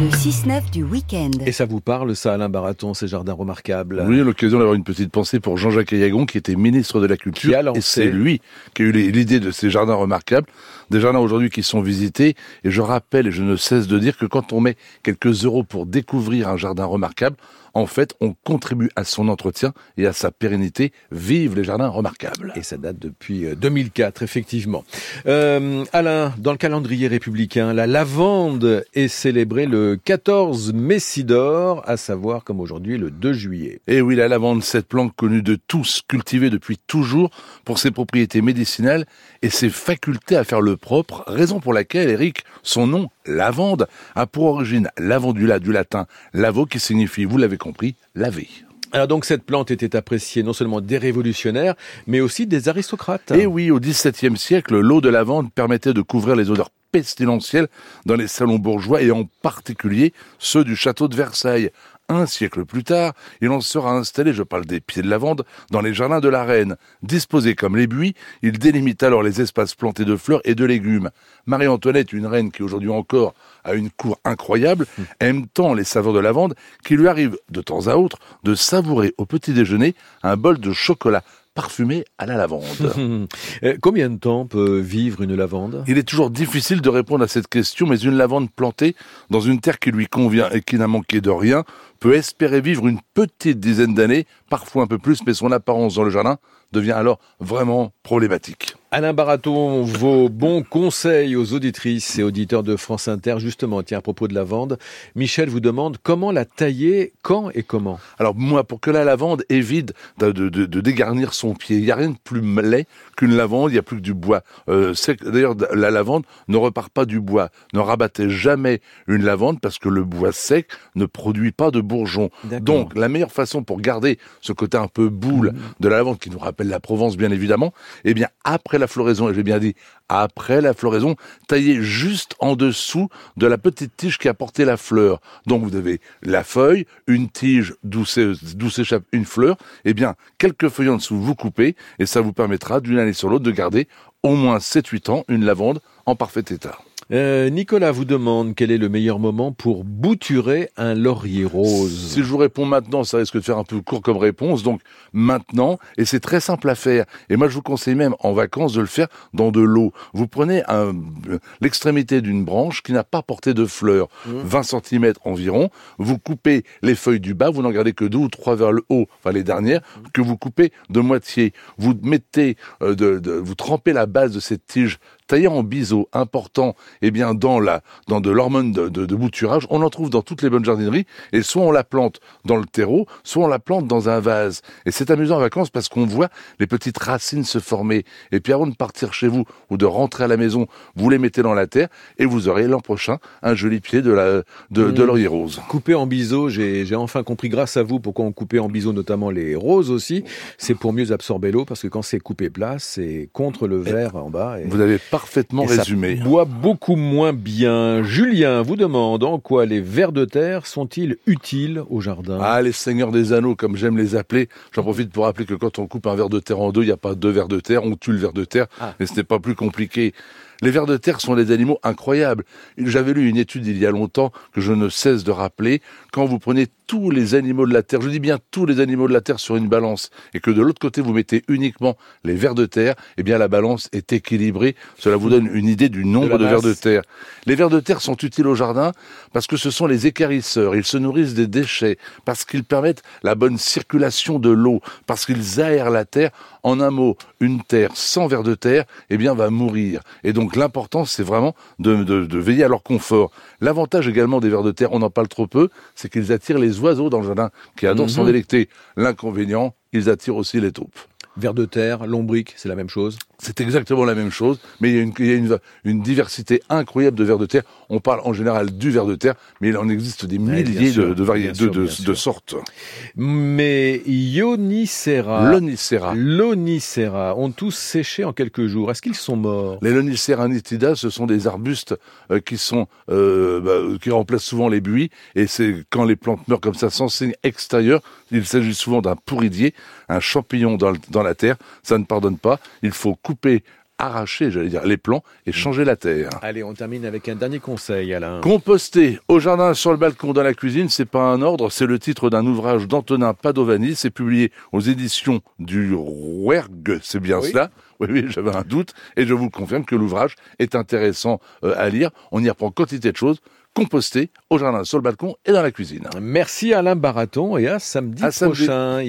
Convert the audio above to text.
Le 6-9 du week-end. Et ça vous parle, ça, Alain Baraton, ces jardins remarquables? Oui, l'occasion d'avoir une petite pensée pour Jean-Jacques Ayagon, qui était ministre de la Culture. Et c'est lui qui a eu l'idée de ces jardins remarquables. Des jardins aujourd'hui qui sont visités. Et je rappelle, et je ne cesse de dire, que quand on met quelques euros pour découvrir un jardin remarquable, en fait, on contribue à son entretien et à sa pérennité. Vive les jardins remarquables. Et ça date depuis 2004, effectivement. Alain, dans le calendrier républicain, la lavande est célébrée le 14 Messidor, à savoir, comme aujourd'hui, le 2 juillet. Et oui, la lavande, cette plante connue de tous, cultivée depuis toujours pour ses propriétés médicinales et ses facultés à faire le propre, raison pour laquelle, Eric, son nom, lavande, a pour origine lavandula, du latin lavo, qui signifie, vous l'avez compris, laver. Alors donc cette plante était appréciée non seulement des révolutionnaires, mais aussi des aristocrates. Et oui, au XVIIe siècle, l'eau de lavande permettait de couvrir les odeurs pestilentielles dans les salons bourgeois et en particulier ceux du château de Versailles. Un siècle plus tard, il en sera installé, je parle des pieds de lavande, dans les jardins de la reine. Disposés comme les buis, il délimite alors les espaces plantés de fleurs et de légumes. Marie-Antoinette, une reine qui aujourd'hui encore a une cour incroyable, aime tant les saveurs de lavande qu'il lui arrive de temps à autre de savourer au petit déjeuner un bol de chocolat parfumé à la lavande. Combien de temps peut vivre une lavande ? Il est toujours difficile de répondre à cette question, mais une lavande plantée dans une terre qui lui convient et qui n'a manqué de rien peut espérer vivre une petite dizaine d'années, parfois un peu plus, mais son apparence dans le jardin devient alors vraiment problématique. Alain Baraton, vos bons conseils aux auditrices et auditeurs de France Inter, justement, tiens, à propos de lavande, Michel vous demande comment la tailler, quand et comment. Alors moi, pour que la lavande évite de dégarnir son pied, il n'y a rien de plus laid qu'une lavande, il n'y a plus que du bois. D'ailleurs, la lavande ne repart pas du bois. Ne rabattez jamais une lavande parce que le bois sec ne produit pas de bourgeons. D'accord. Donc, la meilleure façon pour garder ce côté un peu boule de la lavande, qui nous rappelle la Provence, bien évidemment, eh bien, après la floraison, et j'ai bien dit après la floraison, taillez juste en dessous de la petite tige qui a porté la fleur. Donc vous avez la feuille, une tige d'où s'échappe une fleur, et bien quelques feuilles en dessous vous coupez et ça vous permettra d'une année sur l'autre de garder au moins 7-8 ans une lavande en parfait état. Nicolas vous demande quel est le meilleur moment pour bouturer un laurier rose. Si je vous réponds maintenant, ça risque de faire un peu court comme réponse, donc maintenant, et c'est très simple à faire. Et moi, je vous conseille même en vacances de le faire dans de l'eau. Vous prenez l'extrémité d'une branche qui n'a pas porté de fleurs, 20 cm environ, vous coupez les feuilles du bas, vous n'en gardez que 2 ou 3 vers le haut, enfin les dernières, que vous coupez de moitié. Vous mettez, vous trempez la base de cette tige taillée en biseau, important, eh bien dans de l'hormone de bouturage, on en trouve dans toutes les bonnes jardineries, et soit on la plante dans le terreau, soit on la plante dans un vase. Et c'est amusant en vacances parce qu'on voit les petites racines se former, et puis avant de partir chez vous ou de rentrer à la maison, vous les mettez dans la terre, et vous aurez l'an prochain un joli pied de laurier rose. Couper en biseau, j'ai enfin compris grâce à vous pourquoi on coupait en biseau notamment les roses aussi, c'est pour mieux absorber l'eau, parce que quand c'est coupé plat, c'est contre le verre en bas. Vous avez parfaitement résumé. Ça boit beaucoup moins bien. Julien vous demande en quoi les vers de terre sont-ils utiles au jardin ? Ah, les seigneurs des anneaux, comme j'aime les appeler. J'en profite pour rappeler que quand on coupe un ver de terre en deux, il n'y a pas 2 vers de terre, on tue le ver de terre, mais ce n'est pas plus compliqué. Les vers de terre sont des animaux incroyables. J'avais lu une étude il y a longtemps que je ne cesse de rappeler. Quand vous prenez tous les animaux de la terre, je dis bien tous les animaux de la terre sur une balance, et que de l'autre côté vous mettez uniquement les vers de terre, eh bien la balance est équilibrée. Cela vous donne une idée du nombre de vers de terre. Les vers de terre sont utiles au jardin parce que ce sont les équarrisseurs. Ils se nourrissent des déchets, parce qu'ils permettent la bonne circulation de l'eau, parce qu'ils aèrent la terre. En un mot, une terre sans vers de terre, eh bien va mourir. Et donc l'important, c'est vraiment de veiller à leur confort. L'avantage également des vers de terre, on en parle trop peu, c'est qu'ils attirent les oiseaux dans le jardin qui adorent s'en délecter. L'inconvénient, ils attirent aussi les taupes. Vers de terre, lombric, c'est la même chose ? C'est exactement la même chose, mais il y a une diversité incroyable de vers de terre. On parle en général du vers de terre, mais il en existe des milliers de variétés, de sortes. Mais Lonicera ont tous séché en quelques jours. Est-ce qu'ils sont morts ? Les Lonicera nitida, ce sont des arbustes qui remplacent souvent les buis, et c'est quand les plantes meurent comme ça sans signe extérieur. Il s'agit souvent d'un pourridier, un champignon dans la terre. Ça ne pardonne pas. Il faut couper, arracher, les plants et changer la terre. Allez, on termine avec un dernier conseil, Alain. Composter au jardin, sur le balcon, dans la cuisine, c'est pas un ordre, c'est le titre d'un ouvrage d'Antonin Padovani. C'est publié aux éditions du Ruergue, c'est bien cela ? Oui, j'avais un doute et je vous confirme que l'ouvrage est intéressant à lire. On y apprend quantité de choses. Composter au jardin, sur le balcon et dans la cuisine. Merci Alain Baraton et à samedi prochain.